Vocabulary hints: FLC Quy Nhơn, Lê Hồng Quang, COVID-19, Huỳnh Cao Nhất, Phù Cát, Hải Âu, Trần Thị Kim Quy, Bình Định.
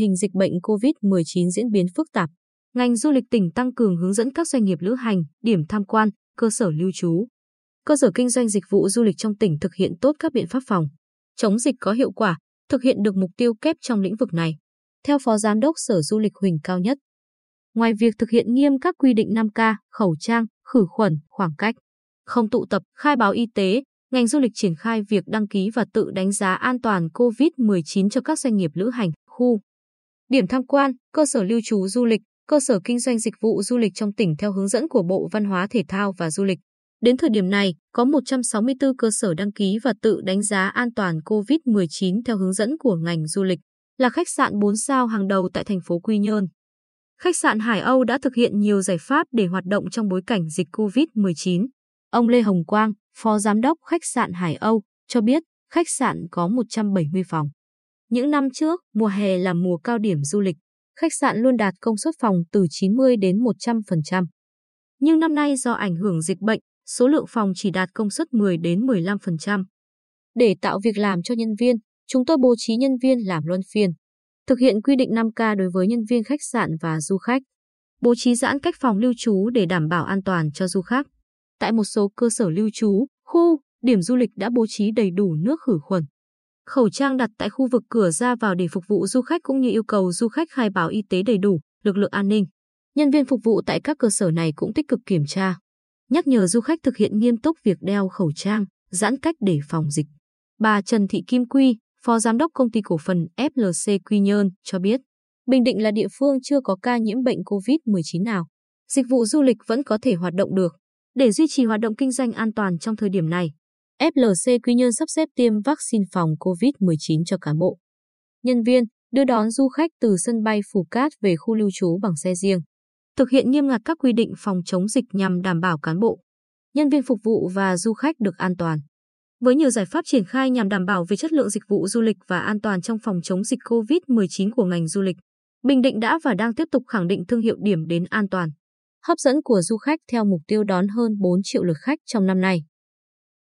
hình dịch bệnh COVID-19 diễn biến phức tạp, ngành du lịch tỉnh tăng cường hướng dẫn các doanh nghiệp lữ hành, điểm tham quan, cơ sở lưu trú, cơ sở kinh doanh dịch vụ du lịch trong tỉnh thực hiện tốt các biện pháp phòng chống dịch có hiệu quả, thực hiện được mục tiêu kép trong lĩnh vực này. Theo Phó Giám đốc Sở Du lịch Huỳnh Cao Nhất, ngoài việc thực hiện nghiêm các quy định 5K, khẩu trang, khử khuẩn, khoảng cách, không tụ tập, khai báo y tế, ngành du lịch triển khai việc đăng ký và tự đánh giá an toàn COVID-19 cho các doanh nghiệp lữ hành, khu, điểm tham quan, cơ sở lưu trú du lịch, cơ sở kinh doanh dịch vụ du lịch trong tỉnh theo hướng dẫn của Bộ Văn hóa Thể thao và Du lịch. Đến thời điểm này, có 164 cơ sở đăng ký và tự đánh giá an toàn COVID-19 theo hướng dẫn của ngành du lịch, là khách sạn 4 sao hàng đầu tại thành phố Quy Nhơn. Khách sạn Hải Âu đã thực hiện nhiều giải pháp để hoạt động trong bối cảnh dịch COVID-19. Ông Lê Hồng Quang, Phó Giám đốc Khách sạn Hải Âu, cho biết khách sạn có 170 phòng. Những năm trước, mùa hè là mùa cao điểm du lịch, khách sạn luôn đạt công suất phòng từ 90 đến 100%. Nhưng năm nay do ảnh hưởng dịch bệnh, số lượng phòng chỉ đạt công suất 10 đến 15%. Để tạo việc làm cho nhân viên, chúng tôi bố trí nhân viên làm luân phiên, thực hiện quy định 5K đối với nhân viên khách sạn và du khách, bố trí giãn cách phòng lưu trú để đảm bảo an toàn cho du khách. Tại một số cơ sở lưu trú, khu, điểm du lịch đã bố trí đầy đủ nước khử khuẩn, khẩu trang đặt tại khu vực cửa ra vào để phục vụ du khách cũng như yêu cầu du khách khai báo y tế đầy đủ. Lực lượng an ninh, nhân viên phục vụ tại các cơ sở này cũng tích cực kiểm tra, nhắc nhở du khách thực hiện nghiêm túc việc đeo khẩu trang, giãn cách để phòng dịch. Bà Trần Thị Kim Quy, Phó Giám đốc Công ty Cổ phần FLC Quy Nhơn cho biết, Bình Định là địa phương chưa có ca nhiễm bệnh COVID-19 nào. Dịch vụ du lịch vẫn có thể hoạt động được. Để duy trì hoạt động kinh doanh an toàn trong thời điểm này, FLC Quy Nhơn sắp xếp tiêm vaccine phòng COVID-19 cho cán bộ, nhân viên, đưa đón du khách từ sân bay Phù Cát về khu lưu trú bằng xe riêng, thực hiện nghiêm ngặt các quy định phòng chống dịch nhằm đảm bảo cán bộ, nhân viên phục vụ và du khách được an toàn. Với nhiều giải pháp triển khai nhằm đảm bảo về chất lượng dịch vụ du lịch và an toàn trong phòng chống dịch COVID-19 của ngành du lịch, Bình Định đã và đang tiếp tục khẳng định thương hiệu điểm đến an toàn, hấp dẫn của du khách theo mục tiêu đón hơn 4 triệu lượt khách trong năm nay.